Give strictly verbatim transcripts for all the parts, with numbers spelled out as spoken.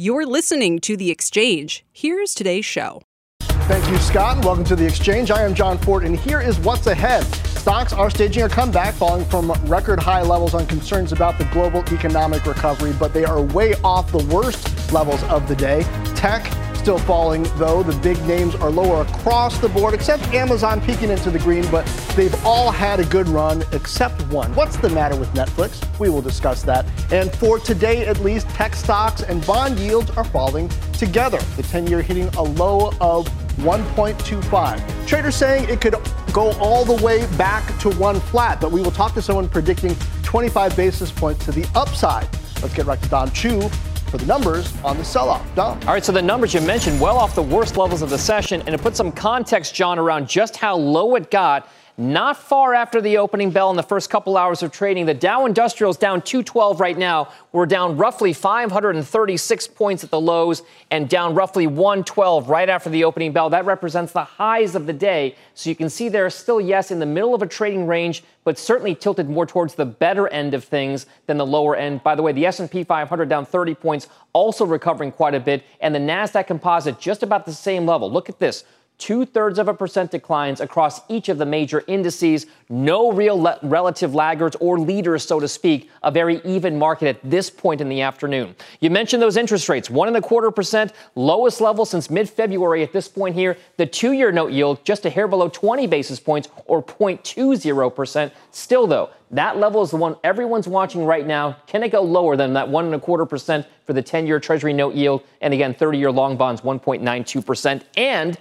You're listening to The Exchange. Here's today's show. Thank you, Scott, and welcome to The Exchange. I am John Ford, and here is what's ahead. Stocks are staging a comeback, falling from record high levels on concerns about the global economic recovery, but they are way off the worst levels of the day. Tech still falling, though. The big names are lower across the board, except Amazon peeking into the green, but they've all had a good run except one. What's the matter with Netflix? We will discuss that. And for today, at least, tech stocks and bond yields are falling together. The ten-year hitting a low of one point two five. Traders saying it could go all the way back to one flat, but we will talk to someone predicting twenty-five basis points to the upside. Let's get right to Don Chu for the numbers on the sell-off. Dom. All right, so the numbers you mentioned, well off the worst levels of the session, and to put some context, John, around just how low it got, not far after the opening bell in the first couple hours of trading, the Dow Industrials down two twelve right now. We're down roughly five hundred thirty-six points at the lows and down roughly one twelve right after the opening bell. That represents the highs of the day. So you can see they're still, yes, in the middle of a trading range, but certainly tilted more towards the better end of things than the lower end. By the way, the S and P five hundred down thirty points, also recovering quite a bit. And the NASDAQ composite just about the same level. Look at this. Two-thirds of a percent declines across each of the major indices. No real le- relative laggards or leaders, so to speak. A very even market at this point in the afternoon. You mentioned those interest rates. One and a quarter percent, lowest level since mid-February at this point here. The two-year note yield just a hair below twenty basis points or zero point two zero percent. Still, though, that level is the one everyone's watching right now. Can it go lower than that one and a quarter percent for the ten-year Treasury note yield? And again, thirty-year long bonds, one point nine two percent. And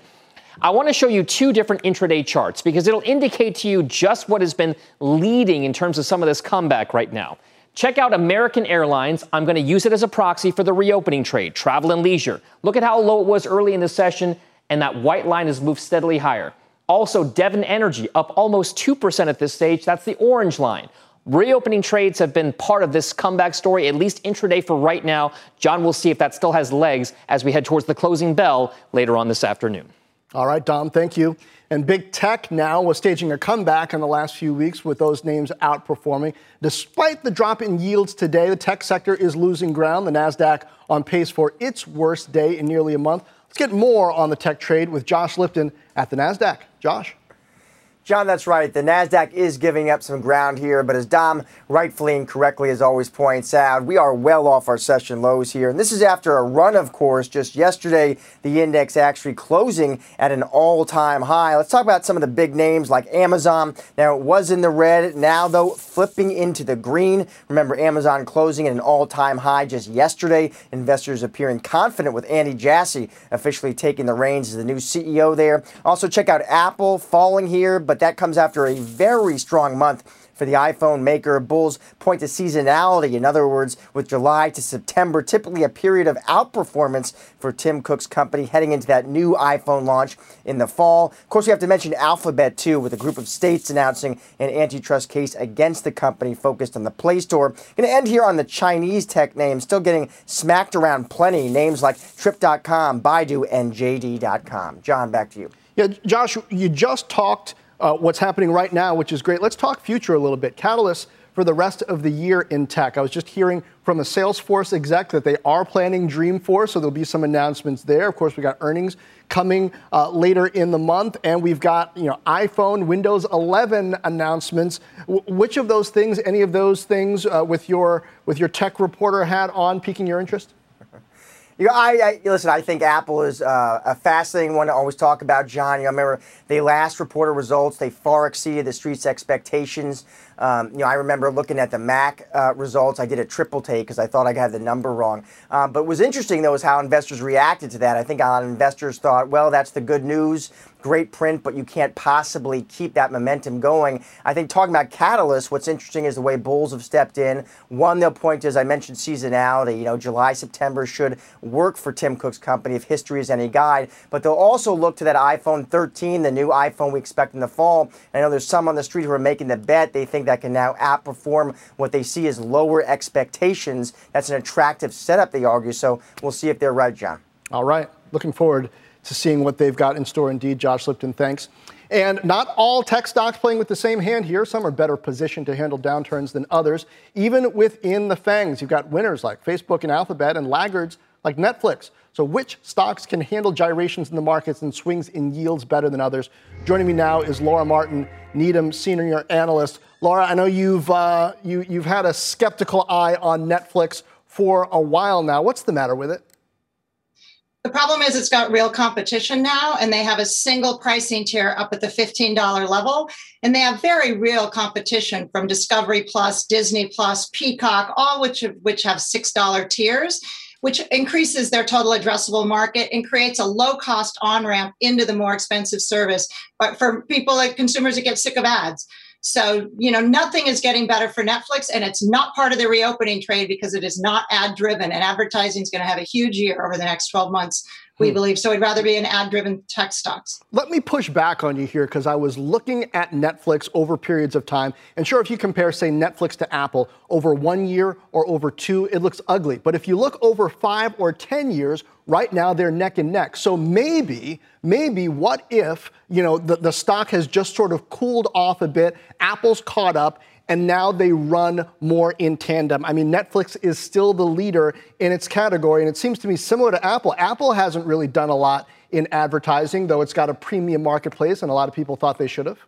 I want to show you two different intraday charts because it'll indicate to you just what has been leading in terms of some of this comeback right now. Check out American Airlines. I'm going to use it as a proxy for the reopening trade, travel and leisure. Look at how low it was early in the session, and that white line has moved steadily higher. Also, Devon Energy up almost two percent at this stage. That's the orange line. Reopening trades have been part of this comeback story, at least intraday for right now. John, we'll see if that still has legs as we head towards the closing bell later on this afternoon. All right, Dom, thank you. And big tech now was staging a comeback in the last few weeks with those names outperforming. Despite the drop in yields today, the tech sector is losing ground. The NASDAQ on pace for its worst day in nearly a month. Let's get more on the tech trade with Josh Lipton at the NASDAQ. Josh. John, that's right. The NASDAQ is giving up some ground here, but as Dom rightfully and correctly as always points out, we are well off our session lows here. And this is after a run, of course, just yesterday, the index actually closing at an all-time high. Let's talk about some of the big names like Amazon. Now, it was in the red, now, though, flipping into the green. Remember, Amazon closing at an all-time high just yesterday. Investors appearing confident with Andy Jassy officially taking the reins as the new C E O there. Also, check out Apple falling here, but that comes after a very strong month for the iPhone maker. Bulls point to seasonality, in other words, with July to September, typically a period of outperformance for Tim Cook's company heading into that new iPhone launch in the fall. Of course, we have to mention Alphabet, too, with a group of states announcing an antitrust case against the company focused on the Play Store. Going to end here on the Chinese tech names, still getting smacked around plenty. Names like Trip dot com, Baidu, and J D dot com. John, back to you. Yeah, Josh, you just talked Uh, what's happening right now, which is great. Let's talk future a little bit. Catalysts for the rest of the year in tech. I was just hearing from a Salesforce exec that they are planning Dreamforce, so there'll be some announcements there. Of course, we got earnings coming uh, later in the month, and we've got you know iPhone, Windows eleven announcements. W- which of those things, any of those things, uh, with your with your tech reporter hat on, piquing your interest? You know, I, I listen, I think Apple is uh, a fascinating one to always talk about, John. You know, I remember they last reported results. They far exceeded the street's expectations. Um, you know, I remember looking at the Mac uh, results. I did a triple take because I thought I had the number wrong. Uh, but what was interesting, though, is how investors reacted to that. I think a lot of investors thought, well, that's the good news, great print, but you can't possibly keep that momentum going. I think talking about catalysts, what's interesting is the way bulls have stepped in. One, they'll point to, as I mentioned, seasonality. You know, July, September should work for Tim Cook's company if history is any guide. But they'll also look to that iPhone thirteen, the new iPhone we expect in the fall. And I know there's some on the street who are making the bet. They think that can now outperform what they see as lower expectations. That's an attractive setup, they argue. So we'll see if they're right, John. All right. Looking forward to seeing what they've got in store. Indeed, Josh Lipton, thanks. And not all tech stocks playing with the same hand here. Some are better positioned to handle downturns than others. Even within the fangs, you've got winners like Facebook and Alphabet and laggards like Netflix. So which stocks can handle gyrations in the markets and swings in yields better than others? Joining me now is Laura Martin, Needham senior analyst. Laura, I know you've, uh, you, you've had a skeptical eye on Netflix for a while now. What's the matter with it? The problem is it's got real competition now, and they have a single pricing tier up at the fifteen dollar level, and they have very real competition from Discovery Plus, Disney Plus, Peacock, all which, which have six dollar tiers, which increases their total addressable market and creates a low-cost on-ramp into the more expensive service. But for people like consumers that get sick of ads. So, you know, nothing is getting better for Netflix, and it's not part of the reopening trade because it is not ad-driven, and advertising is going to have a huge year over the next twelve months, we hmm. believe. So we'd rather be in ad-driven tech stocks. Let me push back on you here because I was looking at Netflix over periods of time. And sure, if you compare, say, Netflix to Apple over one year or over two, it looks ugly. But if you look over five or ten years, right now they're neck and neck. So maybe, maybe what if, you know, the, the stock has just sort of cooled off a bit, Apple's caught up, and now they run more in tandem. I mean, Netflix is still the leader in its category, and it seems to me similar to Apple. Apple hasn't really done a lot in advertising, though it's got a premium marketplace, and a lot of people thought they should have.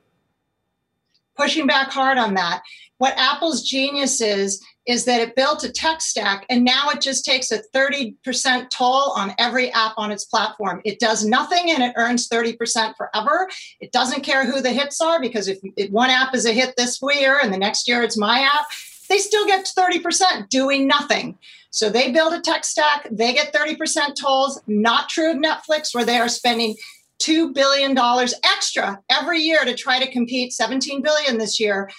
Pushing back hard on that. What Apple's genius is, is that it built a tech stack, and now it just takes a thirty percent toll on every app on its platform. It does nothing, and it earns thirty percent forever. It doesn't care who the hits are, because if one app is a hit this year, and the next year it's my app, they still get thirty percent doing nothing. So they build a tech stack, they get thirty percent tolls. Not true of Netflix, where they are spending two billion dollars extra every year to try to compete, seventeen billion dollars this year,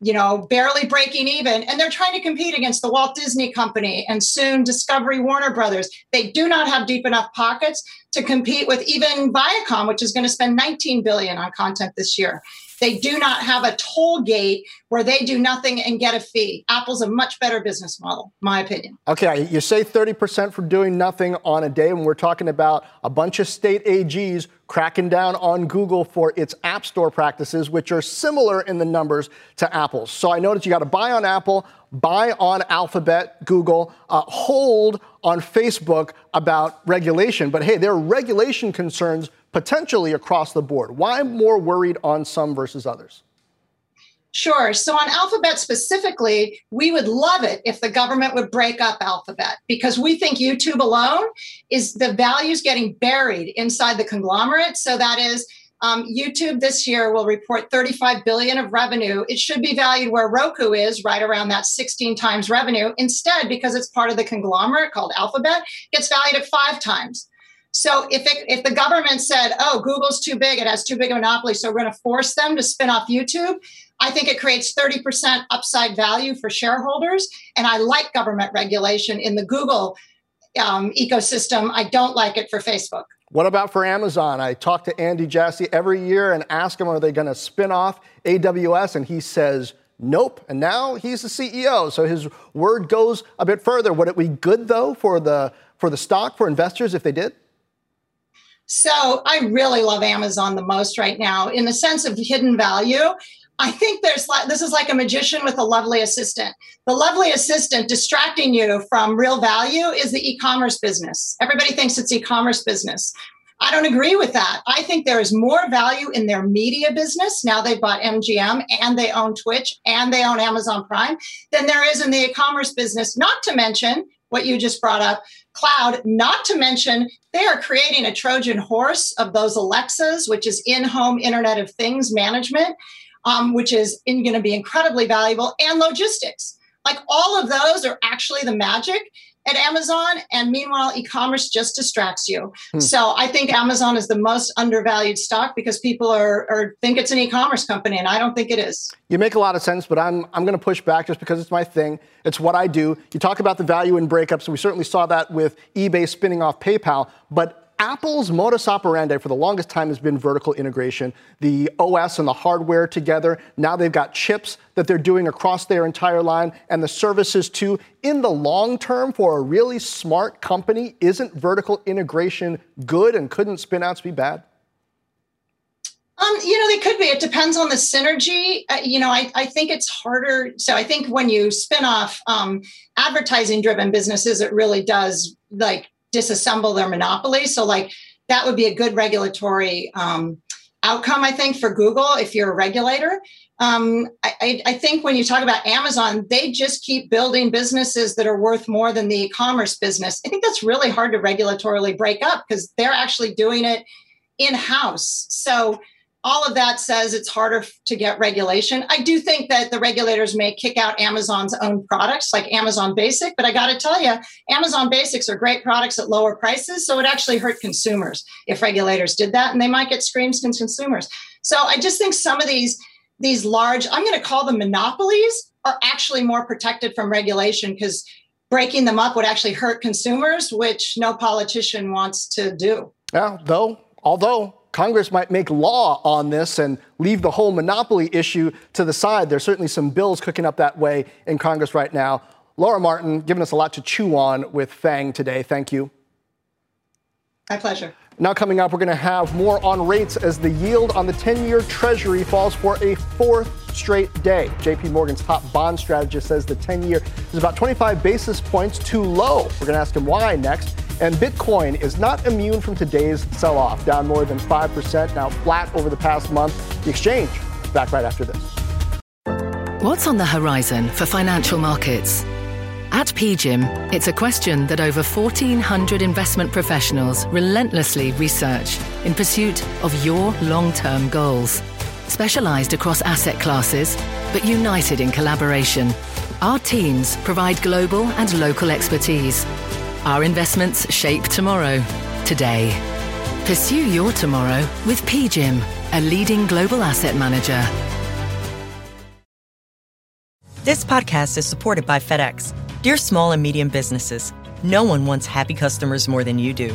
you know, barely breaking even. And they're trying to compete against the Walt Disney Company and soon Discovery Warner Brothers. They do not have deep enough pockets to compete with even Viacom, which is going to spend nineteen billion dollars on content this year. They do not have a toll gate where they do nothing and get a fee. Apple's a much better business model, my opinion. Okay, you say thirty percent for doing nothing on a day when we're talking about a bunch of state A Gs cracking down on Google for its App Store practices, which are similar in the numbers to Apple's. So I noticed you got to buy on Apple, buy on Alphabet, Google, uh, hold on Facebook about regulation. But hey, there are regulation concerns potentially across the board. Why more worried on some versus others? Sure. So on Alphabet specifically, we would love it if the government would break up Alphabet, because we think YouTube alone is the value's getting buried inside the conglomerate. So that is um, YouTube this year will report thirty-five billion dollars of revenue. It should be valued where Roku is, right around that sixteen times revenue. Instead, because it's part of the conglomerate called Alphabet, gets valued at five times. So if, it, if the government said, oh, Google's too big, it has too big a monopoly, so we're going to force them to spin off YouTube, I think it creates thirty percent upside value for shareholders. And I like government regulation in the Google um, ecosystem. I don't like it for Facebook. What about for Amazon? I talk to Andy Jassy every year and ask him, are they going to spin off A W S? And he says, nope. And now he's the C E O. So his word goes a bit further. Would it be good, though, for the, for the stock, for investors, if they did? So I really love Amazon the most right now in the sense of hidden value. I think there's like, this is like a magician with a lovely assistant. The lovely assistant distracting you from real value is the e-commerce business. Everybody thinks it's e-commerce business. I don't agree with that. I think there is more value in their media business. Now they bought M G M and they own Twitch and they own Amazon Prime than there is in the e-commerce business, not to mention what you just brought up, cloud, not to mention they are creating a Trojan horse of those Alexas, which is in-home Internet of Things management. um, which is going to be incredibly valuable, and logistics. Like all of those are actually the magic at Amazon. And meanwhile, e-commerce just distracts you. Hmm. So I think Amazon is the most undervalued stock because people are, are think it's an e-commerce company, and I don't think it is. You make a lot of sense, but I'm I'm going to push back just because it's my thing. It's what I do. You talk about the value in breakups, and we certainly saw that with eBay spinning off PayPal, but Apple's modus operandi for the longest time has been vertical integration, the O S and the hardware together. Now they've got chips that they're doing across their entire line, and the services too. In the long term, for a really smart company, isn't vertical integration good, and couldn't spin-outs be bad? Um, you know, they could be. It depends on the synergy. Uh, you know, I, I think it's harder. So I think when you spin off um, advertising-driven businesses, it really does, like, disassemble their monopoly. So like that would be a good regulatory um, outcome, I think, for Google if you're a regulator. Um, I, I think when you talk about Amazon, they just keep building businesses that are worth more than the e-commerce business. I think that's really hard to regulatorily break up because they're actually doing it in-house. So all of that says it's harder to get regulation. I do think that the regulators may kick out Amazon's own products like Amazon Basics, but I got to tell you, Amazon Basics are great products at lower prices. So it actually hurt consumers if regulators did that, and they might get screams from consumers. So I just think some of these, these large, I'm going to call them monopolies, are actually more protected from regulation because breaking them up would actually hurt consumers, which no politician wants to do. Yeah, though, although Congress might make law on this and leave the whole monopoly issue to the side. There's certainly some bills cooking up that way in Congress right now. Laura Martin, giving us a lot to chew on with FANG today. Thank you. My pleasure. Now coming up, we're going to have more on rates as the yield on the ten-year Treasury falls for a fourth straight day. J P Morgan's top bond strategist says the ten-year is about twenty-five basis points too low. We're going to ask him why next. And Bitcoin is not immune from today's sell-off, down more than five percent, now flat over the past month. The Exchange, back right after this. What's on the horizon for financial markets? At P G I M, it's a question that over fourteen hundred investment professionals relentlessly research in pursuit of your long-term goals. Specialized across asset classes, but united in collaboration. Our teams provide global and local expertise. Our investments shape tomorrow, today. Pursue your tomorrow with P G I M, a leading global asset manager. This podcast is supported by FedEx. Dear small and medium businesses, no one wants happy customers more than you do.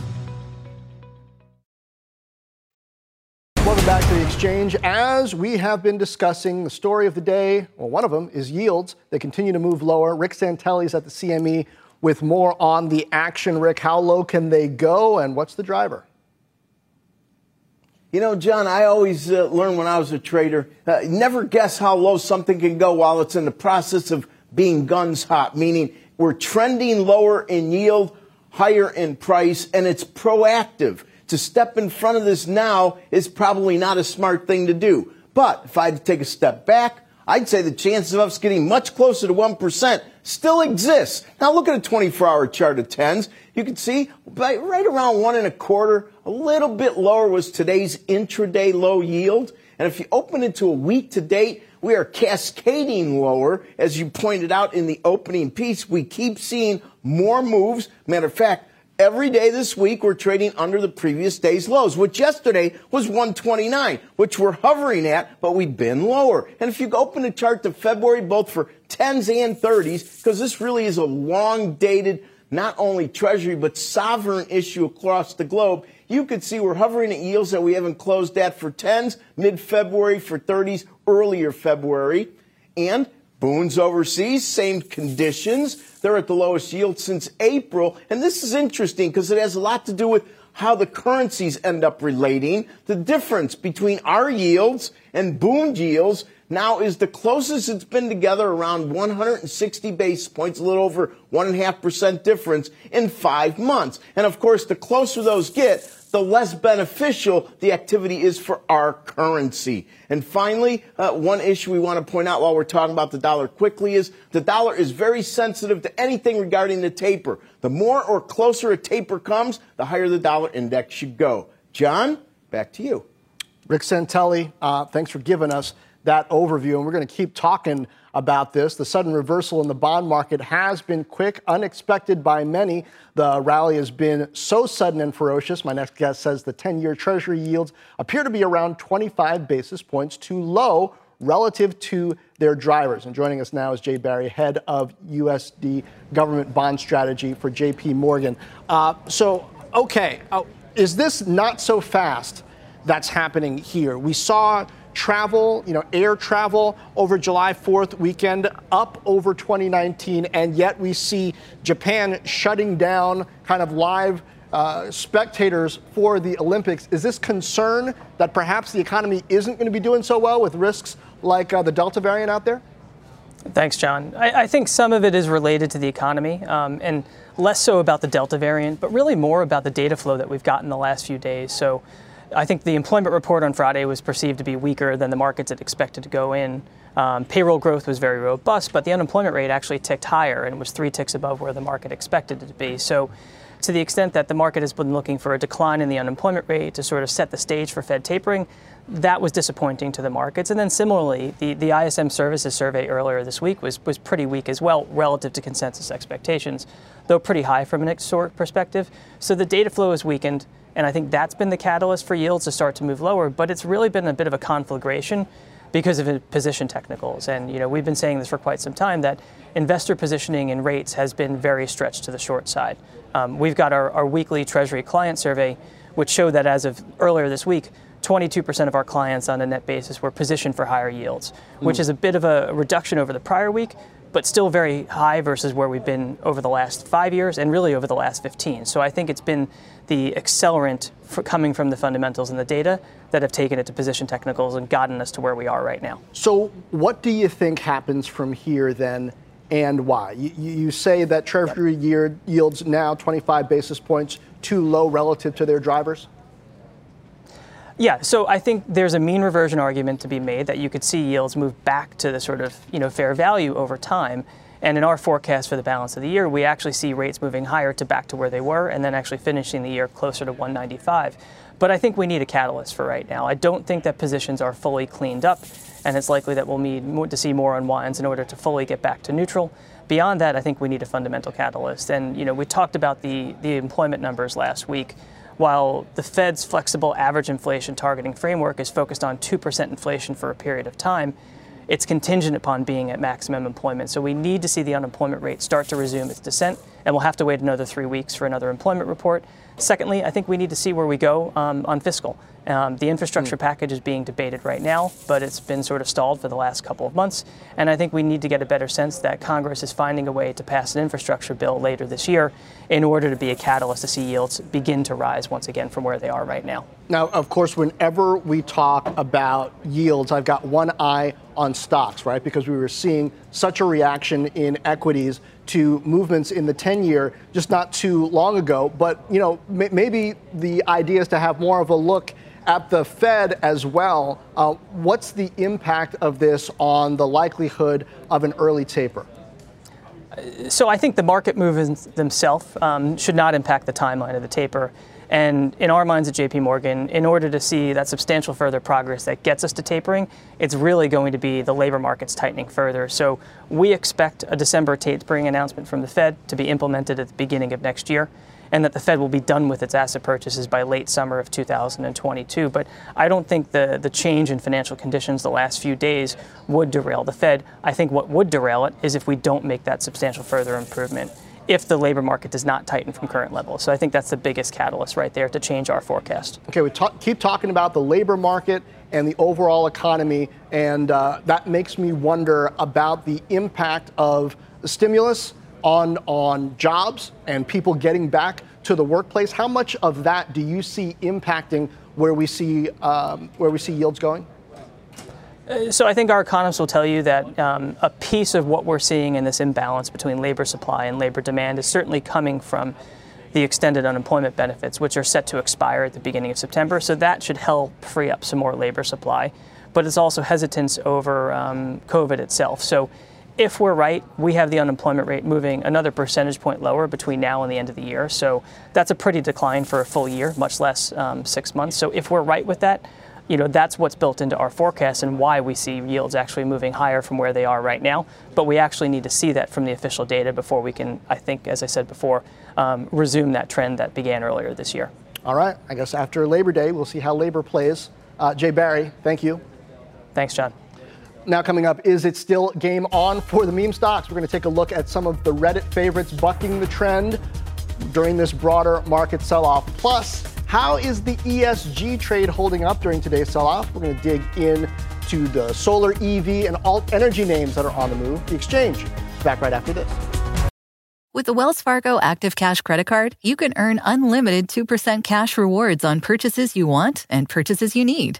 Welcome back to The Exchange. As we have been discussing, the story of the day, well, one of them is yields. They continue to move lower. Rick Santelli is at the C M E with more on the action. Rick, how low can they go, and what's the driver? You know, John, I always uh, learned when I was a trader, uh, never guess how low something can go while it's in the process of being guns hot, meaning we're trending lower in yield, higher in price, and it's proactive. To step in front of this now is probably not a smart thing to do. But if I had to take a step back, I'd say the chances of us getting much closer to one percent still exists. Now look at a twenty-four hour chart of tens. You can see right around one and a quarter, a little bit lower was today's intraday low yield. And if you open into a week to date, we are cascading lower. As you pointed out in the opening piece, we keep seeing more moves. Matter of fact, every day this week, we're trading under the previous day's lows, which yesterday was one twenty-nine, which we're hovering at, but we've been lower. And if you open the chart to February, both for tens and thirties, because this really is a long-dated, not only Treasury, but sovereign issue across the globe, you could see we're hovering at yields that we haven't closed at for tens, mid-February for thirties, earlier February. And Boons overseas, same conditions. They're at the lowest yield since April. And this is interesting because it has a lot to do with how the currencies end up relating. The difference between our yields and Boon yields now is the closest it's been together, around one hundred sixty basis points, a little over one point five percent difference in five months. And, of course, the closer those get, the less beneficial the activity is for our currency. And finally, uh, one issue we want to point out while we're talking about the dollar quickly is the dollar is very sensitive to anything regarding the taper. The more or closer a taper comes, the higher the dollar index should go. John, back to you. Rick Santelli, uh, thanks for giving us that overview, and we're going to keep talking about this. The sudden reversal in the bond market has been quick, unexpected by many. The rally has been so sudden and ferocious. My next guest says the ten-year Treasury yields appear to be around twenty-five basis points too low relative to their drivers. And joining us now is Jay Barry, head of U S D government bond strategy for J P Morgan. Uh, so, okay, uh, is this not so fast that's happening here? We saw travel, you know, air travel over July fourth weekend up over twenty nineteen, and yet we see Japan shutting down kind of live uh, spectators for the Olympics. Is this concern that perhaps the economy isn't going to be doing so well with risks like uh, the Delta variant out there? Thanks, John. I, I think some of it is related to the economy, um, and less so about the Delta variant, but really more about the data flow that we've gotten the last few days. So I think the employment report on Friday was perceived to be weaker than the markets had expected to go in. Um, payroll growth was very robust, but the unemployment rate actually ticked higher and was three ticks above where the market expected it to be. So to the extent that the market has been looking for a decline in the unemployment rate to sort of set the stage for Fed tapering, that was disappointing to the markets. And then similarly, the, the I S M services survey earlier this week was, was pretty weak as well relative to consensus expectations, though pretty high from an historic perspective. So the data flow is weakened, and I think that's been the catalyst for yields to start to move lower. But it's really been a bit of a conflagration because of position technicals. And, you know, we've been saying this for quite some time, that investor positioning in rates has been very stretched to the short side. Um, we've got our, our weekly Treasury client survey, which showed that as of earlier this week, twenty-two percent of our clients on a net basis were positioned for higher yields, mm. which is a bit of a reduction over the prior week, but still very high versus where we've been over the last five years and really over the last fifteen. So I think it's been the accelerant for coming from the fundamentals and the data that have taken it to position technicals and gotten us to where we are right now. So what do you think happens from here then, and why? You, you say that Treasury yep. yields now twenty-five basis points too low relative to their drivers? Yeah, so I think there's a mean reversion argument to be made that you could see yields move back to the sort of, you know, fair value over time. And in our forecast for the balance of the year, we actually see rates moving higher to back to where they were and then actually finishing the year closer to one ninety-five. But I think we need a catalyst for right now. I don't think that positions are fully cleaned up, and it's likely that we'll need more to see more unwinds in order to fully get back to neutral. Beyond that, I think we need a fundamental catalyst. And, you know, we talked about the, the employment numbers last week. While the Fed's flexible average inflation targeting framework is focused on two percent inflation for a period of time, it's contingent upon being at maximum employment. So we need to see the unemployment rate start to resume its descent, and we'll have to wait another three weeks for another employment report. Secondly, I think we need to see where we go um, on fiscal. Um, the infrastructure mm-hmm. package is being debated right now, but it's been sort of stalled for the last couple of months. And I think we need to get a better sense that Congress is finding a way to pass an infrastructure bill later this year in order to be a catalyst to see yields begin to rise once again from where they are right now. Now, of course, whenever we talk about yields, I've got one eye on stocks, right? Because we were seeing such a reaction in equities to movements in the ten-year just not too long ago. But, you know, may- maybe the idea is to have more of a look at the Fed as well. Uh, what's the impact of this on the likelihood of an early taper? So I think the market movements themselves um, should not impact the timeline of the taper. And in our minds at J P Morgan, in order to see that substantial further progress that gets us to tapering, it's really going to be the labor markets tightening further. So we expect a December tapering announcement from the Fed to be implemented at the beginning of next year, and that the Fed will be done with its asset purchases by late summer of two thousand twenty-two. But I don't think the, the change in financial conditions the last few days would derail the Fed. I think what would derail it is if we don't make that substantial further improvement, if the labor market does not tighten from current levels. So I think that's the biggest catalyst right there to change our forecast. Okay, we talk, keep talking about the labor market and the overall economy, and uh, that makes me wonder about the impact of the stimulus on on jobs and people getting back to the workplace. How much of that do you see impacting where we see um, where we see yields going? So I think our economists will tell you that um, a piece of what we're seeing in this imbalance between labor supply and labor demand is certainly coming from the extended unemployment benefits, which are set to expire at the beginning of September. So that should help free up some more labor supply. But it's also hesitance over um, COVID itself. So if we're right, we have the unemployment rate moving another percentage point lower between now and the end of the year. So that's a pretty decline for a full year, much less um, six months. So if we're right with that, you know, that's what's built into our forecast and why we see yields actually moving higher from where they are right now. But we actually need to see that from the official data before we can, I think, as I said before, um, resume that trend that began earlier this year. All right. I guess after Labor Day, we'll see how labor plays. Uh, Jay Barry, thank you. Thanks, John. Now coming up, is it still game on for the meme stocks? We're going to take a look at some of the Reddit favorites bucking the trend during this broader market sell-off. Plus, how is the E S G trade holding up during today's sell-off? We're going to dig in to the solar, E V, and alt energy names that are on the move. The Exchange is back right after this. With the Wells Fargo Active Cash Credit Card, you can earn unlimited two percent cash rewards on purchases you want and purchases you need.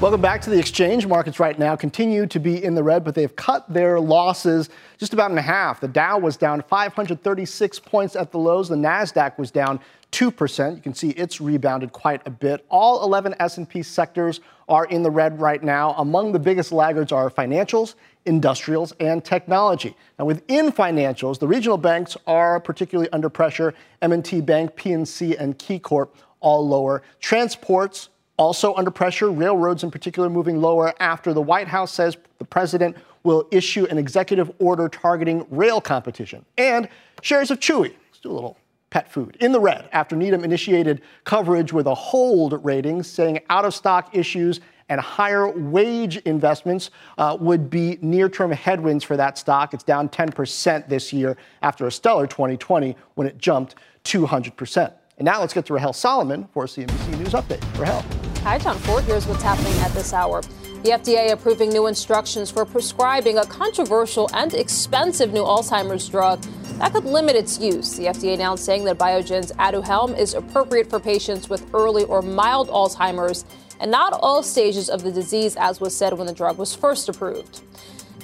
Welcome back to the Exchange. Markets right now continue to be in the red, but they've cut their losses just about in half. The Dow was down five hundred thirty-six points at the lows. The NASDAQ was down two percent. You can see it's rebounded quite a bit. All eleven S and P sectors are in the red right now. Among the biggest laggards are financials, industrials, and technology. Now, within financials, the regional banks are particularly under pressure. M and T Bank, P N C, and KeyCorp all lower. Transports also under pressure, railroads in particular moving lower after the White House says the president will issue an executive order targeting rail competition. And shares of Chewy, let's do a little pet food, in the red after Needham initiated coverage with a hold rating, saying out-of-stock issues and higher wage investments uh, would be near-term headwinds for that stock. It's down ten percent this year after a stellar twenty twenty when it jumped two hundred percent. And now let's get to Rahel Solomon for a C N B C News update. Rahel. Hi, John Ford. Here's what's happening at this hour. The F D A approving new instructions for prescribing a controversial and expensive new Alzheimer's drug that could limit its use. The F D A now saying that Biogen's Aduhelm is appropriate for patients with early or mild Alzheimer's and not all stages of the disease, as was said when the drug was first approved.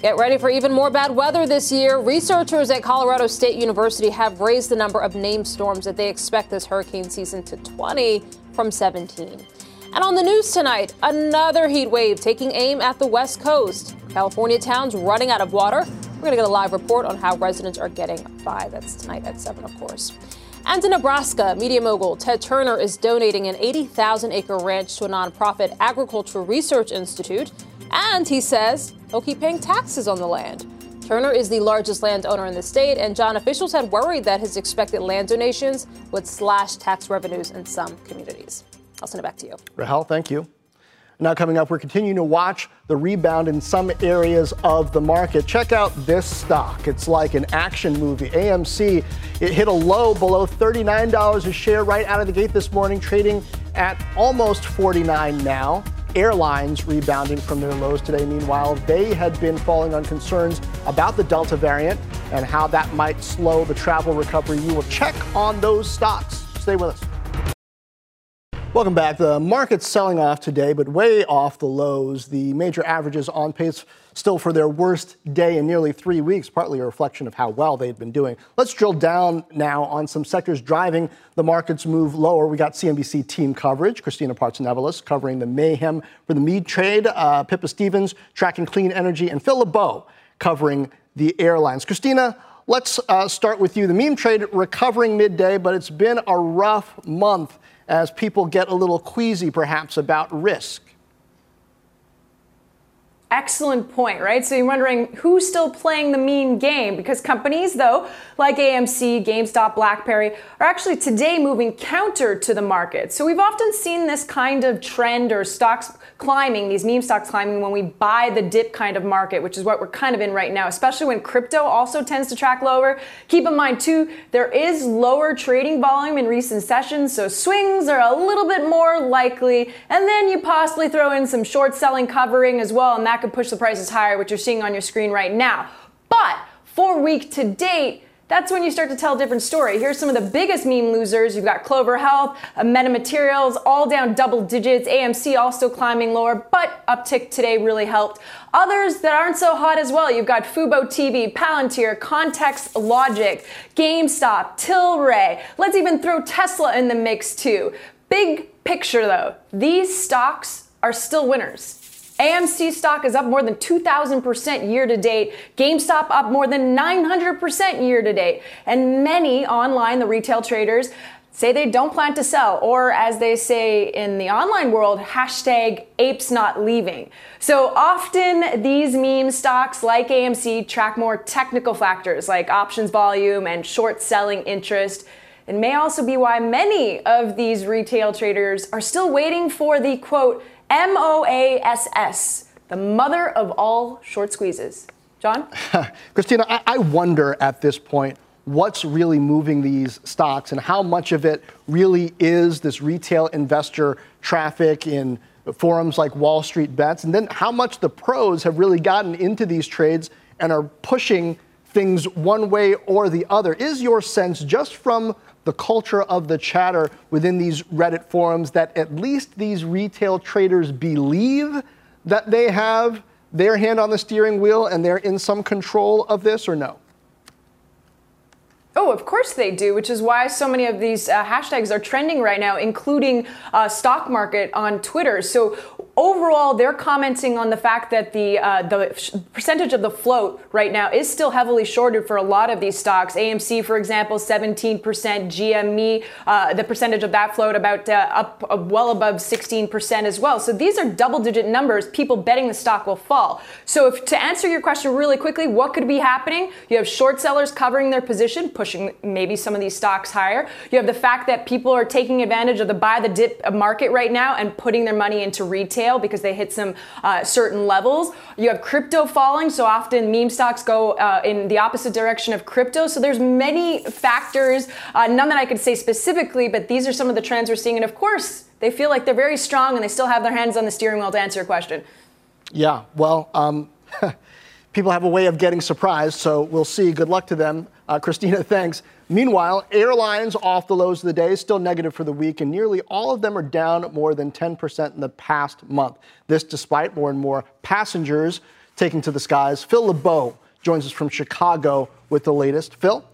Get ready for even more bad weather this year. Researchers at Colorado State University have raised the number of named storms that they expect this hurricane season to twenty from seventeen. And on the news tonight, another heat wave taking aim at the West Coast. California towns running out of water. We're going to get a live report on how residents are getting by. That's tonight at seven, of course. And in Nebraska, media mogul Ted Turner is donating an eighty thousand acre ranch to a nonprofit agricultural research institute. And he says he'll keep paying taxes on the land. Turner is the largest landowner in the state, and John, officials had worried that his expected land donations would slash tax revenues in some communities. I'll send it back to you. Rahel, thank you. Now coming up, we're continuing to watch the rebound in some areas of the market. Check out this stock. It's like an action movie. A M C, it hit a low below thirty-nine dollars a share right out of the gate this morning, trading at almost forty-nine dollars now. Airlines rebounding from their lows today. Meanwhile, they had been falling on concerns about the Delta variant and how that might slow the travel recovery. You will check on those stocks. Stay with us. Welcome back. The market's selling off today, but way off the lows. The major averages on pace still for their worst day in nearly three weeks, partly a reflection of how well they've been doing. Let's drill down now on some sectors driving the market's move lower. We got C N B C team coverage. Christina Partsinevelis covering the mayhem for the mead trade. Uh, Pippa Stevens tracking clean energy, and Phil LeBeau covering the airlines. Christina, let's uh, start with you. The meme trade recovering midday, but it's been a rough month as people get a little queasy, perhaps, about risk. Excellent point, right? So you're wondering who's still playing the mean game, because companies, though, like A M C, GameStop, BlackBerry, are actually today moving counter to the market. So we've often seen this kind of trend or stocks climbing, these meme stocks climbing when we buy the dip kind of market, which is what we're kind of in right now, especially when crypto also tends to track lower. Keep in mind, too, there is lower trading volume in recent sessions, so swings are a little bit more likely. And then you possibly throw in some short selling covering as well, and that could push the prices higher, which you're seeing on your screen right now. But for week to date, that's when you start to tell a different story. Here's some of the biggest meme losers. You've got Clover Health, Meta Materials, all down double digits. A M C also climbing lower, but uptick today really helped. Others that aren't so hot as well, you've got Fubo T V, Palantir, Context Logic, GameStop, Tilray. Let's even throw Tesla in the mix too. Big picture though, these stocks are still winners. A M C stock is up more than two thousand percent year-to-date, GameStop up more than nine hundred percent year-to-date, and many online, the retail traders, say they don't plan to sell, or as they say in the online world, hashtag apes not leaving. So often these meme stocks like A M C track more technical factors like options volume and short selling interest. It may also be why many of these retail traders are still waiting for the quote, M O A S S, the mother of all short squeezes. John? Christina, I, I wonder at this point what's really moving these stocks and how much of it really is this retail investor traffic in forums like Wall Street Bets, and then how much the pros have really gotten into these trades and are pushing things one way or the other. Is your sense, just from the culture of the chatter within these Reddit forums, that at least these retail traders believe that they have their hand on the steering wheel and they're in some control of this, or no? Oh, of course they do, which is why so many of these uh, hashtags are trending right now, including uh, stock market on Twitter. So overall, they're commenting on the fact that the uh, the percentage of the float right now is still heavily shorted for a lot of these stocks. A M C, for example, seventeen percent. G M E, uh, the percentage of that float about uh, up uh, well above sixteen percent as well. So these are double-digit numbers. People betting the stock will fall. So if, to answer your question really quickly, what could be happening? You have short sellers covering their position, pushing maybe some of these stocks higher. You have the fact that people are taking advantage of the buy the dip market right now and putting their money into retail, because they hit some uh, certain levels. You have crypto falling, so often meme stocks go uh, in the opposite direction of crypto. So there's many factors, uh, none that I could say specifically, but these are some of the trends we're seeing. And of course, they feel like they're very strong and they still have their hands on the steering wheel, to answer your question. Yeah, well, um, people have a way of getting surprised, so we'll see. Good luck to them. Uh, Christina, thanks. Meanwhile, airlines off the lows of the day, still negative for the week, and nearly all of them are down more than ten percent in the past month. This despite more and more passengers taking to the skies. Phil LeBeau joins us from Chicago with the latest. Phil?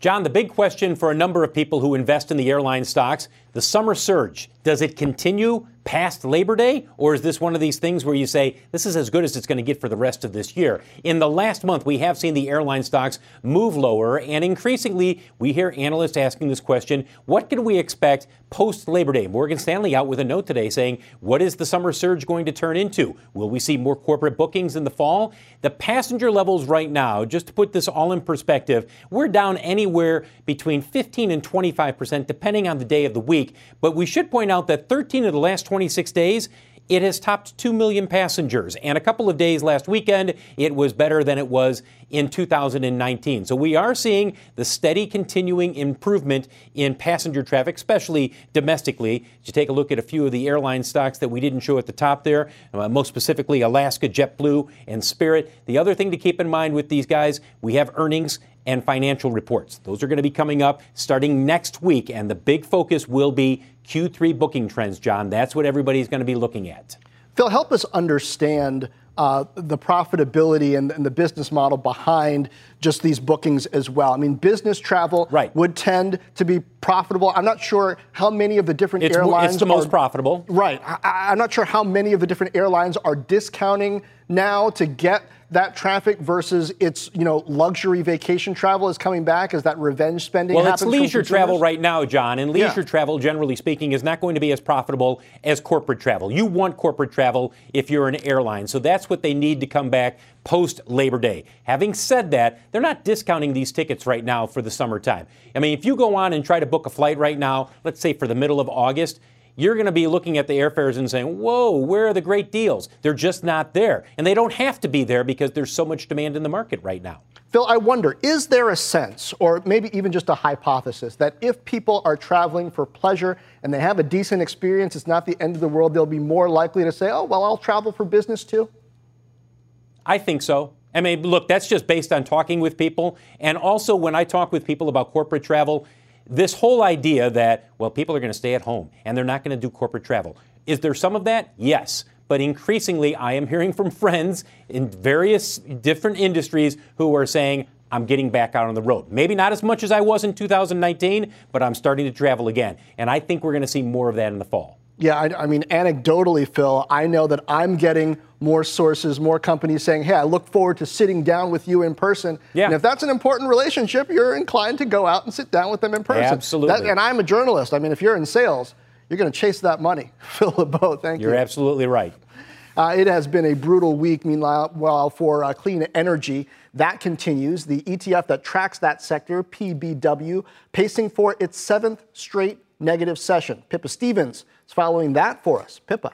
John, the big question for a number of people who invest in the airline stocks, the summer surge, does it continue past Labor Day, or is this one of these things where you say this is as good as it's going to get for the rest of this year? In the last month, we have seen the airline stocks move lower, and increasingly we hear analysts asking this question, what can we expect post Labor Day? Morgan Stanley out with a note today saying, what is the summer surge going to turn into? Will we see more corporate bookings in the fall? The passenger levels right now, just to put this all in perspective, we're down anywhere between fifteen and twenty-five percent depending on the day of the week, but we should point out that thirteen of the last twenty-six days, it has topped two million passengers. And a couple of days last weekend, it was better than it was in two thousand nineteen. So we are seeing the steady continuing improvement in passenger traffic, especially domestically. If you take a look at a few of the airline stocks that we didn't show at the top there, most specifically Alaska, JetBlue, and Spirit. The other thing to keep in mind with these guys, we have earnings and financial reports. Those are going to be coming up starting next week, and the big focus will be Q three booking trends, John. That's what everybody's going to be looking at. Phil, help us understand uh, the profitability and, and the business model behind just these bookings as well. I mean, business travel right. would tend to be profitable. I'm not sure how many of the different it's, airlines... It's the most are, profitable. Right. I, I'm not sure how many of the different airlines are discounting now to get that traffic versus its, you know, luxury vacation travel is coming back as that revenge spending well, happens. Well, it's leisure travel right now, John, and leisure yeah. travel, generally speaking, is not going to be as profitable as corporate travel. You want corporate travel if you're an airline, so that's what they need to come back post-Labor Day. Having said that, they're not discounting these tickets right now for the summertime. I mean, if you go on and try to book a flight right now, let's say for the middle of August, you're going to be looking at the airfares and saying, whoa, where are the great deals? They're just not there. And they don't have to be there because there's so much demand in the market right now. Phil, I wonder, is there a sense, or maybe even just a hypothesis, that if people are traveling for pleasure and they have a decent experience, it's not the end of the world, they'll be more likely to say, oh, well, I'll travel for business too? I think so. I mean, look, that's just based on talking with people. And also when I talk with people about corporate travel, this whole idea that, well, people are going to stay at home and they're not going to do corporate travel. Is there some of that? Yes. But increasingly, I am hearing from friends in various different industries who are saying, I'm getting back out on the road. Maybe not as much as I was in two thousand nineteen, but I'm starting to travel again. And I think we're going to see more of that in the fall. Yeah, I, I mean, anecdotally, Phil, I know that I'm getting more sources, more companies saying, hey, I look forward to sitting down with you in person. Yeah. And if that's an important relationship, you're inclined to go out and sit down with them in person. Absolutely. That, and I'm a journalist. I mean, if you're in sales, you're going to chase that money. Phil LeBeau, thank you. You're absolutely right. Uh, it has been a brutal week, meanwhile, well, for uh, clean energy. That continues. The E T F that tracks that sector, P B W, pacing for its seventh straight negative session. Pippa Stevens is following that for us. Pippa.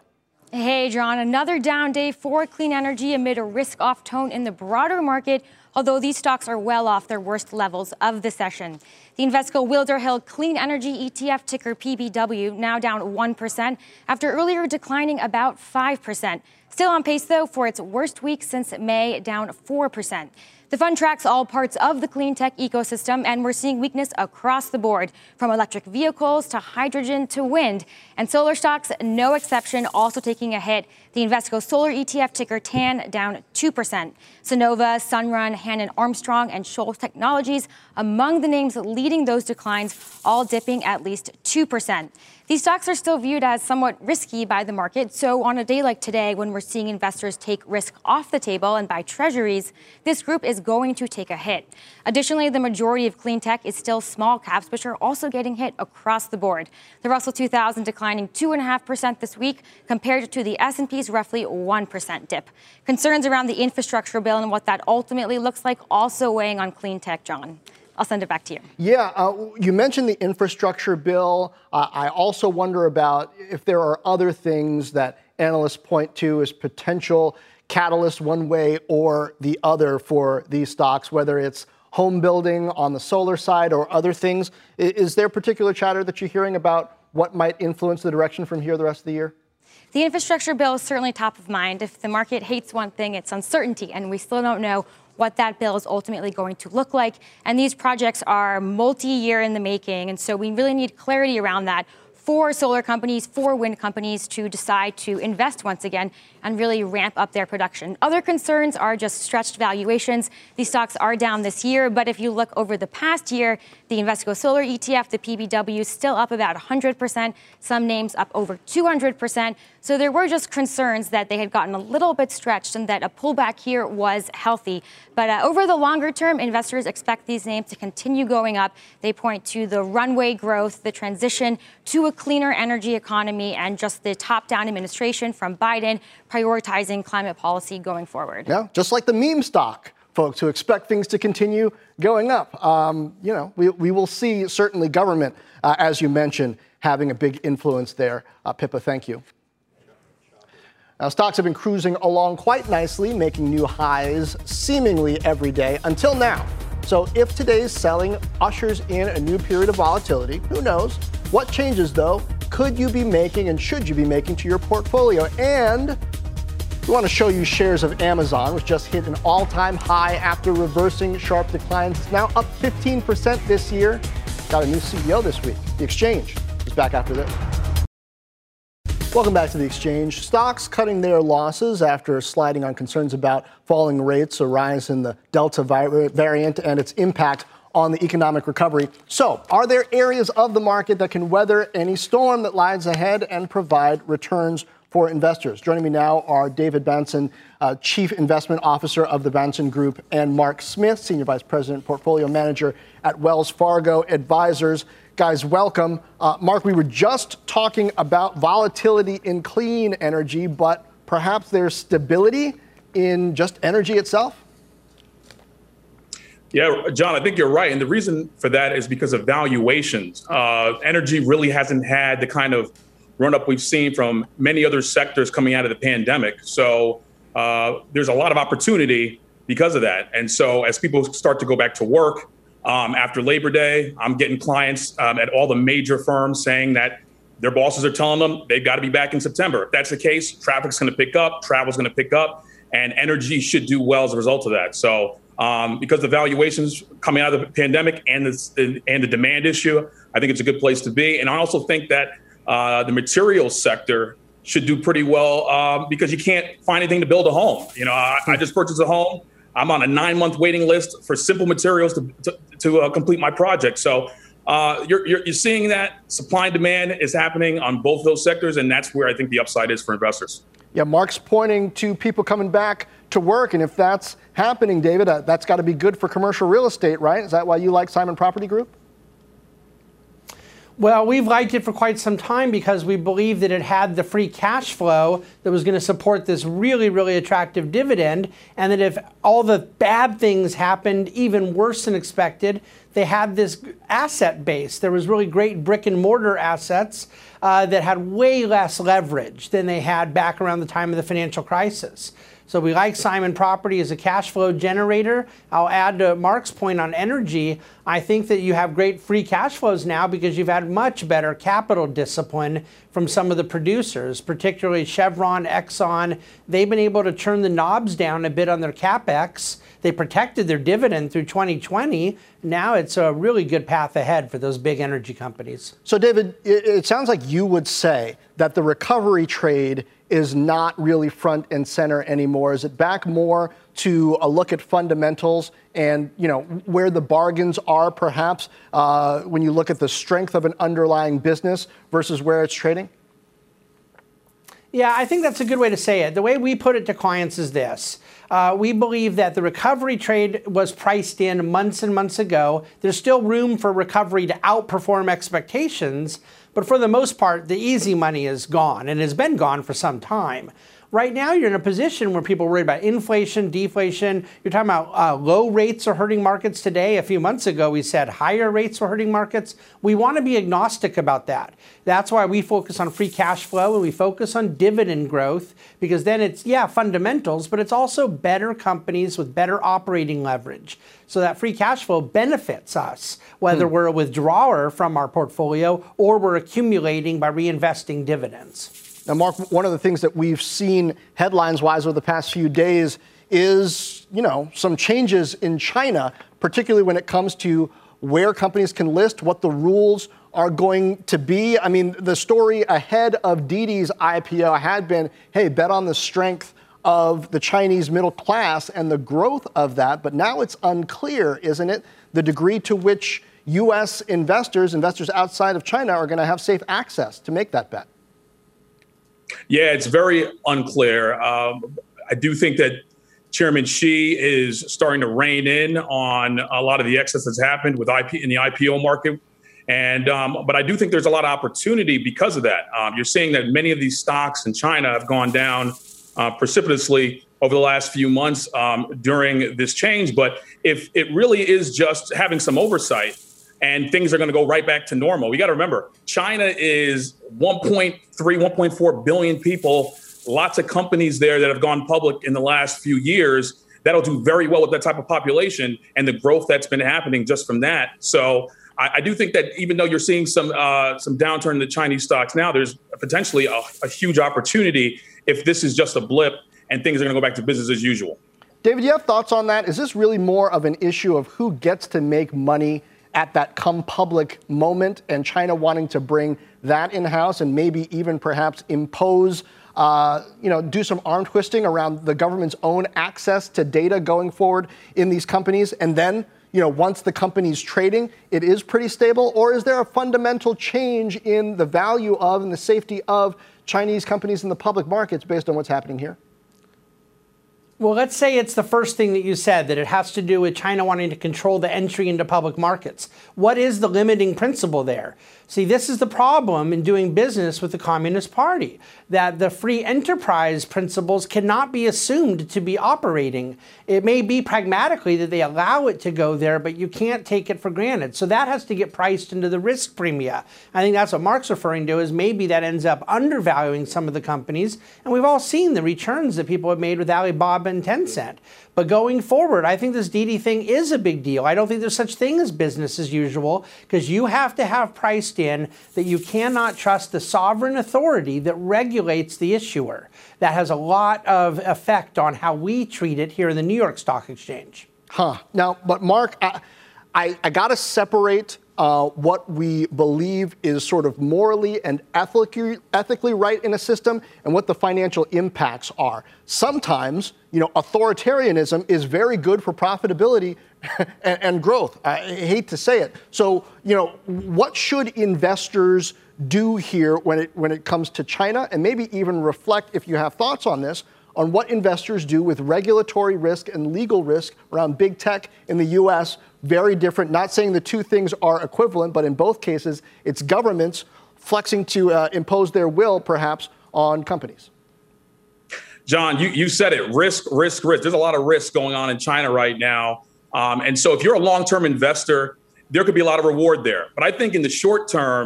Hey, John. Another down day for clean energy amid a risk-off tone in the broader market, although these stocks are well off their worst levels of the session. The Invesco Wilder Hill Clean Energy E T F, ticker P B W, now down one percent after earlier declining about five percent. Still on pace, though, for its worst week since May, down four percent. The fund tracks all parts of the clean tech ecosystem, and we're seeing weakness across the board, from electric vehicles to hydrogen to wind. And solar stocks, no exception, also taking a hit. The Invesco Solar E T F, ticker T A N, down two percent. Sunnova, Sunrun, Hannon Armstrong, and Shoals Technologies, among the names leading those declines, all dipping at least two percent. These stocks are still viewed as somewhat risky by the market, so on a day like today, when we're seeing investors take risk off the table and buy treasuries, this group is going to take a hit. Additionally, the majority of clean tech is still small caps, which are also getting hit across the board. The Russell two thousand declining two point five percent this week, compared to the S and P's roughly one percent dip. Concerns around the infrastructure bill and what that ultimately looks like also weighing on clean tech, John. I'll send it back to you. Yeah, uh, you mentioned the infrastructure bill. Uh, I also wonder about if there are other things that analysts point to as potential catalysts one way or the other for these stocks, whether it's home building on the solar side or other things. Is there particular chatter that you're hearing about what might influence the direction from here the rest of the year? The infrastructure bill is certainly top of mind. If the market hates one thing, it's uncertainty, and we still don't know what that bill is ultimately going to look like. And these projects are multi-year in the making, and so we really need clarity around that for solar companies, for wind companies to decide to invest once again and really ramp up their production. Other concerns are just stretched valuations. These stocks are down this year, but if you look over the past year, the Invesco Solar E T F, the P B W, is still up about one hundred percent, some names up over two hundred percent. So there were just concerns that they had gotten a little bit stretched and that a pullback here was healthy. But uh, over the longer term, investors expect these names to continue going up. They point to the runway growth, the transition to a cleaner energy economy, and just the top-down administration from Biden prioritizing climate policy going forward. Yeah, just like the meme stock folks who expect things to continue going up. Um, you know, we, we will see certainly government, uh, as you mentioned, having a big influence there. Uh, Pippa, thank you. Now, stocks have been cruising along quite nicely, making new highs seemingly every day until now. So if today's selling ushers in a new period of volatility, who knows? What changes, though, could you be making and should you be making to your portfolio? And we want to show you shares of Amazon, which just hit an all-time high after reversing sharp declines. It's now up fifteen percent this year. Got a new C E O this week. The Exchange is back after this. Welcome back to The Exchange. Stocks cutting their losses after sliding on concerns about falling rates, a rise in the Delta variant, and its impact on the economic recovery. So, are there areas of the market that can weather any storm that lies ahead and provide returns for investors? Joining me now are David Benson, uh, Chief Investment Officer of the Benson Group, and Mark Smith, Senior Vice President, Portfolio Manager at Wells Fargo Advisors. Guys, welcome. Uh, Mark, we were just talking about volatility in clean energy, but perhaps there's stability in just energy itself? Yeah, John, I think you're right. And the reason for that is because of valuations. Uh, energy really hasn't had the kind of run-up we've seen from many other sectors coming out of the pandemic. So uh, there's a lot of opportunity because of that. And so as people start to go back to work um, after Labor Day, I'm getting clients um, at all the major firms saying that their bosses are telling them they've got to be back in September. If that's the case, traffic's going to pick up, travel's going to pick up, and energy should do well as a result of that. So um, because the valuations coming out of the pandemic and the, and the demand issue, I think it's a good place to be. And I also think that Uh, the materials sector should do pretty well um, because you can't find anything to build a home. You know, I, I just purchased a home. I'm on a nine-month waiting list for simple materials to to, to uh, complete my project. So uh, you're, you're you're seeing that supply and demand is happening on both those sectors, and that's where I think the upside is for investors. Yeah, Mark's pointing to people coming back to work, and if that's happening, David, uh, that's got to be good for commercial real estate, right? Is that why you like Simon Property Group? Well, we've liked it for quite some time because we believe that it had the free cash flow that was going to support this really, really attractive dividend, and that if all the bad things happened, even worse than expected, they had this asset base. There was really great brick and mortar assets uh, that had way less leverage than they had back around the time of the financial crisis. So we like Simon Property as a cash flow generator. I'll add to Mark's point on energy. I think that you have great free cash flows now because you've had much better capital discipline from some of the producers, particularly Chevron, Exxon. They've been able to turn the knobs down a bit on their CapEx. They protected their dividend through twenty twenty. Now it's a really good path ahead for those big energy companies. So David, it sounds like you would say that the recovery trade is not really front and center anymore. Is it back more to a look at fundamentals and, you know, where the bargains are perhaps uh, when you look at the strength of an underlying business versus where it's trading? Yeah, I think that's a good way to say it. The way we put it to clients is this. Uh, we believe that the recovery trade was priced in months and months ago. There's still room for recovery to outperform expectations, but for the most part, the easy money is gone and has been gone for some time. Right now, you're in a position where people are worried about inflation, deflation. You're talking about uh, low rates are hurting markets today. A few months ago, we said higher rates were hurting markets. We want to be agnostic about that. That's why we focus on free cash flow and we focus on dividend growth, because then it's, yeah, fundamentals, but it's also better companies with better operating leverage. So that free cash flow benefits us, whether hmm. we're a withdrawer from our portfolio or we're accumulating by reinvesting dividends. Now, Mark, one of the things that we've seen headlines-wise over the past few days is, you know, some changes in China, particularly when it comes to where companies can list, what the rules are going to be. I mean, the story ahead of Didi's I P O had been, hey, bet on the strength of the Chinese middle class and the growth of that. But now it's unclear, isn't it, the degree to which U S investors, investors outside of China, are going to have safe access to make that bet. Yeah, it's very unclear. Um, I do think that Chairman Xi is starting to rein in on a lot of the excess that's happened with I P in the I P O market. And um, but I do think there's a lot of opportunity because of that. Um, you're seeing that many of these stocks in China have gone down uh, precipitously over the last few months um, during this change. But if it really is just having some oversight, and things are going to go right back to normal. We got to remember, China is one point three, one point four billion people, lots of companies there that have gone public in the last few years. That'll do very well with that type of population and the growth that's been happening just from that. So I, I do think that even though you're seeing some uh, some downturn in the Chinese stocks now, there's potentially a, a huge opportunity if this is just a blip and things are going to go back to business as usual. David, do you have thoughts on that? Is this really more of an issue of who gets to make money at that come public moment, and China wanting to bring that in-house and maybe even perhaps impose, uh, you know, do some arm twisting around the government's own access to data going forward in these companies. And then, you know, once the company's trading, it is pretty stable? Or is there a fundamental change in the value of and the safety of Chinese companies in the public markets based on what's happening here? Well, let's say it's the first thing that you said, that it has to do with China wanting to control the entry into public markets. What is the limiting principle there? See, this is the problem in doing business with the Communist Party, that the free enterprise principles cannot be assumed to be operating. It may be pragmatically that they allow it to go there, but you can't take it for granted. So that has to get priced into the risk premia. I think that's what Mark's referring to, is maybe that ends up undervaluing some of the companies. And we've all seen the returns that people have made with Alibaba and Tencent. But going forward, I think this D D thing is a big deal. I don't think there's such thing as business as usual, because you have to have priced in that you cannot trust the sovereign authority that regulates the issuer. That has a lot of effect on how we treat it here in the New York Stock Exchange. Huh. Now, but Mark, I, I, I got to separate Uh, what we believe is sort of morally and ethically, ethically right in a system, and what the financial impacts are. Sometimes, you know, authoritarianism is very good for profitability and, and growth. I hate to say it. So, you know, what should investors do here when it, when it comes to China? And maybe even reflect, if you have thoughts on this, on what investors do with regulatory risk and legal risk around big tech in the U S Very different. Not saying the two things are equivalent, but in both cases, it's governments flexing to uh, impose their will, perhaps, on companies. John, you, you said it. Risk, risk, risk. There's a lot of risk going on in China right now. Um, and so if you're a long-term investor, there could be a lot of reward there. But I think in the short term,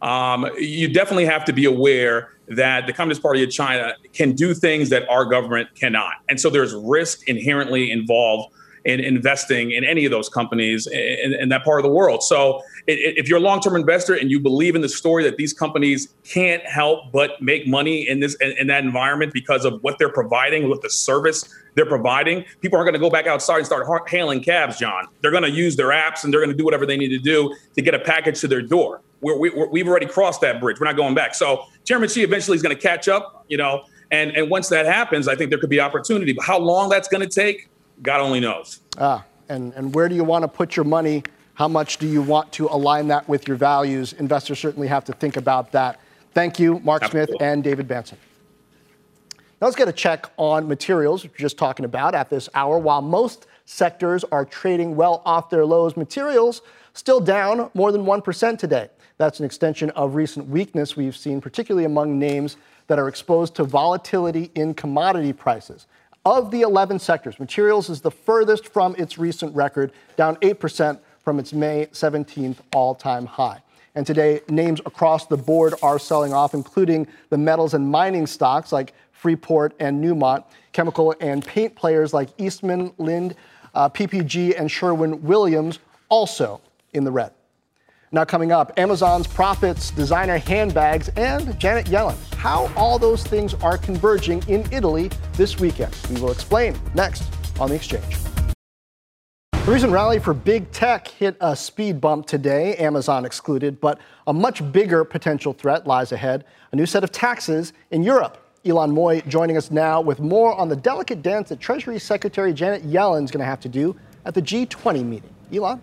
um, you definitely have to be aware that the Communist Party of China can do things that our government cannot. And so there's risk inherently involved in investing in any of those companies in, in that part of the world. So if you're a long-term investor and you believe in the story that these companies can't help but make money in this in that environment because of what they're providing, what the service they're providing, people aren't going to go back outside and start hailing cabs, John. They're going to use their apps and they're going to do whatever they need to do to get a package to their door. We're, we, we're, we've already crossed that bridge. We're not going back. So Chairman Xi eventually is going to catch up, you know, and, and once that happens, I think there could be opportunity. But how long that's going to take, God only knows. Ah, and, and where do you want to put your money? How much do you want to align that with your values? Investors certainly have to think about that. Thank you, Mark Absolutely. Smith and David Benson. Now let's get a check on materials, which we're just talking about at this hour. While most sectors are trading well off their lows, materials still down more than one percent today. That's an extension of recent weakness we've seen, particularly among names that are exposed to volatility in commodity prices. Of the eleven sectors, materials is the furthest from its recent record, down eight percent from its May seventeenth all-time high. And today, names across the board are selling off, including the metals and mining stocks like Freeport and Newmont, chemical and paint players like Eastman, Linde, uh, P P G, and Sherwin-Williams, also in the red. Now coming up, Amazon's profits, designer handbags, and Janet Yellen. How all those things are converging in Italy this weekend. We will explain next on The Exchange. The recent rally for big tech hit a speed bump today, Amazon excluded, but a much bigger potential threat lies ahead, a new set of taxes in Europe. Elon Moy joining us now with more on the delicate dance that Treasury Secretary Janet Yellen is going to have to do at the G twenty meeting. Elon?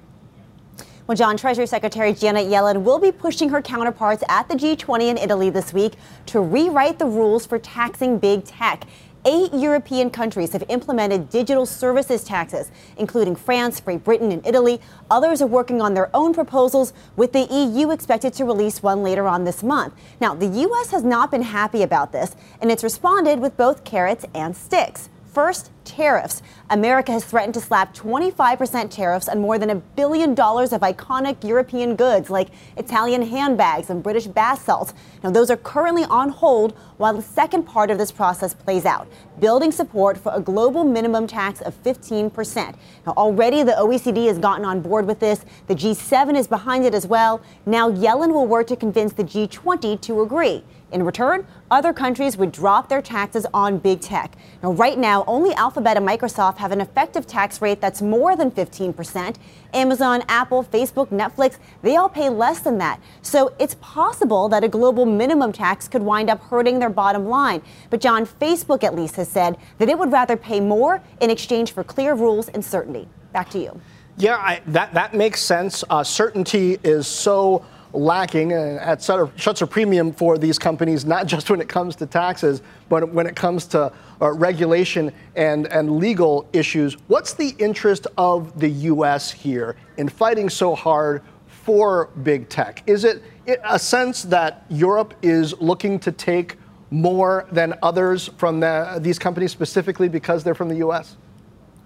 Well, John, Treasury Secretary Janet Yellen will be pushing her counterparts at the G twenty in Italy this week to rewrite the rules for taxing big tech. Eight European countries have implemented digital services taxes, including France, Great Britain, and Italy. Others are working on their own proposals, with the E U expected to release one later on this month. Now, the U S has not been happy about this, and it's responded with both carrots and sticks. First, tariffs. America has threatened to slap twenty-five percent tariffs on more than a billion dollars of iconic European goods like Italian handbags and British bath salts. Now, those are currently on hold while the second part of this process plays out, building support for a global minimum tax of fifteen percent. Now, already the O E C D has gotten on board with this. The G seven is behind it as well. Now, Yellen will work to convince the G twenty to agree. In return, other countries would drop their taxes on big tech. Now, right now, only Alphabet Alphabet and Microsoft have an effective tax rate that's more than fifteen percent. Amazon, Apple, Facebook, Netflix, they all pay less than that. So it's possible that a global minimum tax could wind up hurting their bottom line. But John, Facebook at least has said that it would rather pay more in exchange for clear rules and certainty. Back to you. Yeah, I, that, that makes sense. Uh, certainty is so lacking and at such a premium for these companies, not just when it comes to taxes, but when it comes to uh, regulation and, and legal issues. What's the interest of the U S here in fighting so hard for big tech? Is it a sense that Europe is looking to take more than others from the, these companies specifically because they're from the U S?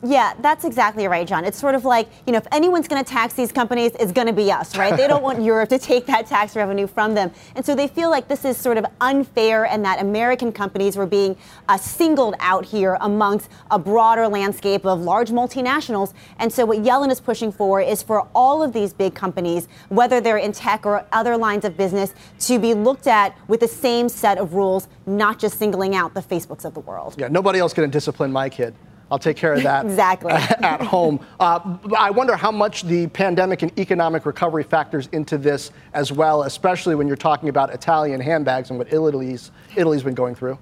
Yeah, that's exactly right, John. It's sort of like, you know, if anyone's going to tax these companies, it's going to be us, right? They don't want Europe to take that tax revenue from them. And so they feel like this is sort of unfair and that American companies were being uh, singled out here amongst a broader landscape of large multinationals. And so what Yellen is pushing for is for all of these big companies, whether they're in tech or other lines of business, to be looked at with the same set of rules, not just singling out the Facebooks of the world. Yeah, nobody else going to discipline my kid. I'll take care of that exactly. at home. Uh, I wonder how much the pandemic and economic recovery factors into this as well, especially when you're talking about Italian handbags and what Italy's, Italy's been going through.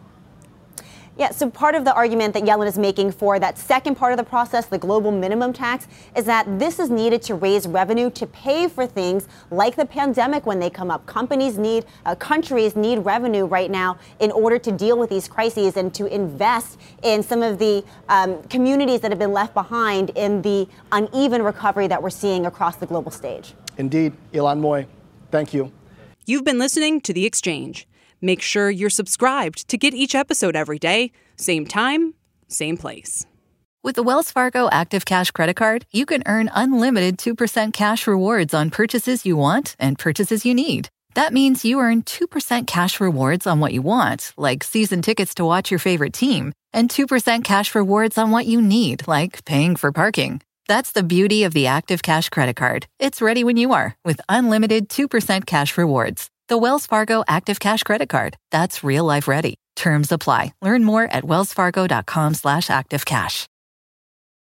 Yeah, so part of the argument that Yellen is making for that second part of the process, the global minimum tax, is that this is needed to raise revenue to pay for things like the pandemic when they come up. Companies need, uh, countries need revenue right now in order to deal with these crises and to invest in some of the um, communities that have been left behind in the uneven recovery that we're seeing across the global stage. Indeed. Ilan Moy, thank you. You've been listening to The Exchange. Make sure you're subscribed to get each episode every day, same time, same place. With the Wells Fargo Active Cash Credit Card, you can earn unlimited two percent cash rewards on purchases you want and purchases you need. That means you earn two percent cash rewards on what you want, like season tickets to watch your favorite team, and two percent cash rewards on what you need, like paying for parking. That's the beauty of the Active Cash Credit Card. It's ready when you are, with unlimited two percent cash rewards. The Wells Fargo Active Cash Credit Card. That's real life ready. Terms apply. Learn more at wells fargo dot com slash active cash.